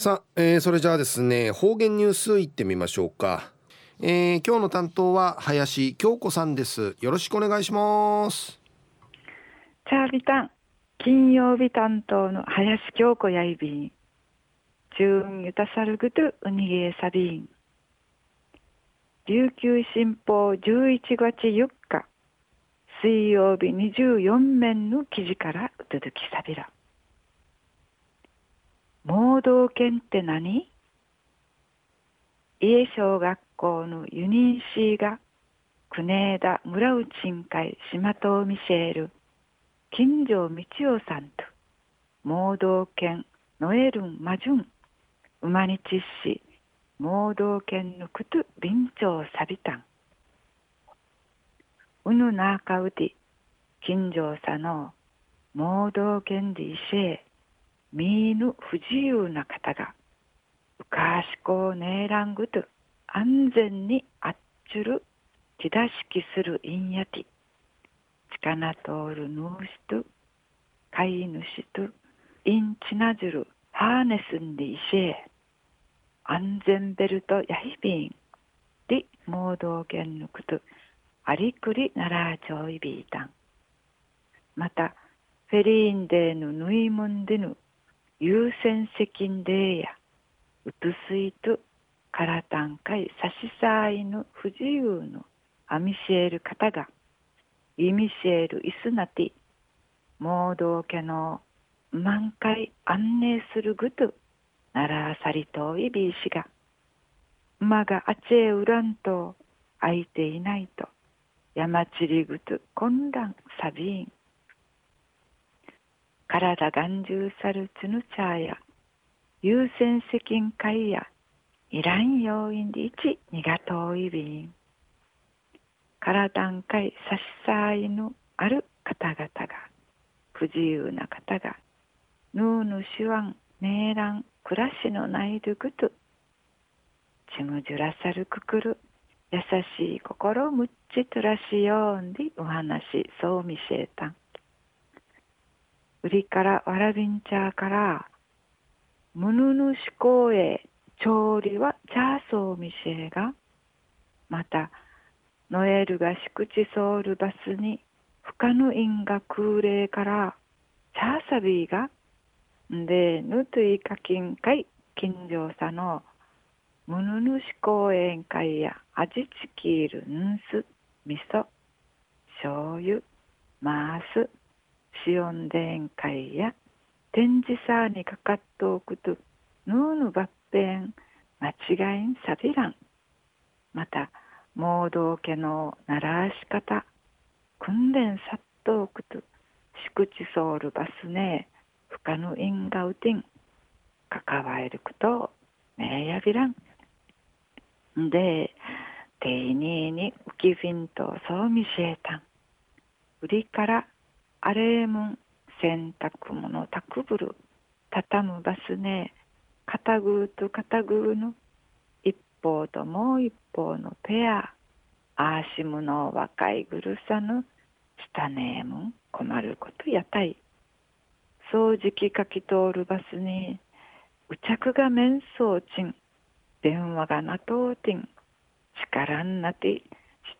さあ、それじゃあですね、方言ニュースいってみましょうか。今日の担当は林京子さんです。よろしくお願いします。チャービタン金曜日担当の林京子やいびんチューンユタサルグトゥウニゲーサビン琉球新報11月4日水曜日24面の記事からうつづきさびら。盲導犬って何？家小学校のユニンシーが国枝村内ん会島東ミシェール金城道夫さんと盲導犬ノエルンマジュン馬にちっし盲導犬のくとびんちょうさびたんうぬなかうて金城さの盲導犬でいしえみーぬ不自由な方がうかしこうねえらんぐと安全にあっちゅるちだしきするいんやてちかなとおるぬうしとかいぬしといんちなじゅるハーネスんでいしえ安全ベルトやいびんで盲導犬のことありくりならちょいびいたんまたフェリーンデーのぬいもんでぬ優先責任デーやうつすいとからたんかいさしさいぬ不自由のあみしえる方がいみしえるいすなて盲導家の満開安寧するぐとならさりといびいしが馬があちへうらんと空いていないと山ちりぐと混乱さびん体眼中さるつぬちゃや優先責任会やいらん要因でいちにがといびん体んかい差しさいのある方々が不自由な方がぬうぬしわんねえらん暮らしのないるぐとちむじゅらさるくくる優しい心むっちとらしようんでお話そうみせえたんうりからわらびんちゃからむぬぬしこうへ調理はちゃそうみせえがまたノエルがしくちソウルバスに不可の因が空霊からチャーサビーがんでぬといかきんかい金城さのむぬぬし公園会や味チキールんす味噌醤油マース塩でん会や展示さにかかっとおくとぬうぬばっぺん間違いんさびらんまた盲導家の習わし方訓練さっとおくとしくちソウルバスね不可の因がうてん関わえることをめやびらんでていにいにうきびんとそうみしえたんうりからあれえむん洗濯物たくぶるたたむバスねかたぐうとかたぐうの一方ともう一方のペアアーシムの若いぐるさぬしたねえもん困ることやたい掃除機かき通るバスにうちゃくがめんそうちん電話がなとうてん力んなてし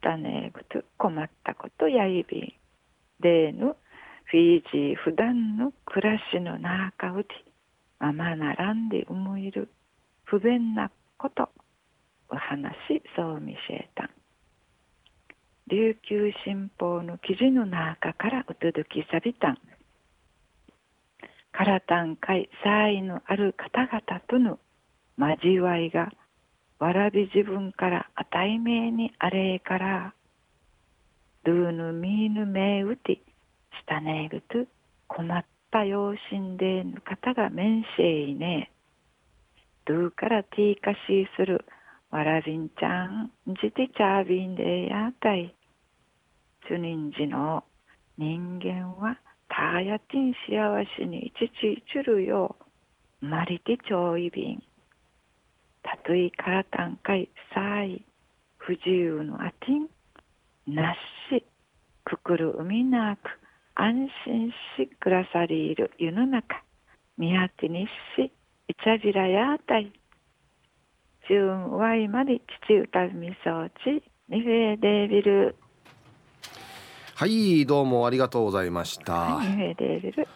たねえぐと困ったことやいびでぬフィージー普段の暮らしのなかうてままならんで思いる不便なことお話そうみせえたん琉球新報の記事の中からうつどきさびたんからたんかい差異のある方々との交わいがわらび自分からあたいめいにあれえからどうぬみぬめうてしたねえぐと困った養親でぬ方がめんせえいねえどうからてぃかしするわらびんちゃんじてちゃびんでやたいつにんじの人間はたやてん幸せにいちちいちるよまりてちょいびんたといからたんかいさい不自由のあてんなっしくくるうみなく安心しくらさりいる世の中見当てにしいちじらやあたいじゅんわいまりちちうたみそうちにふえでびる。はい、どうもありがとうございました。はい、にふえでびる。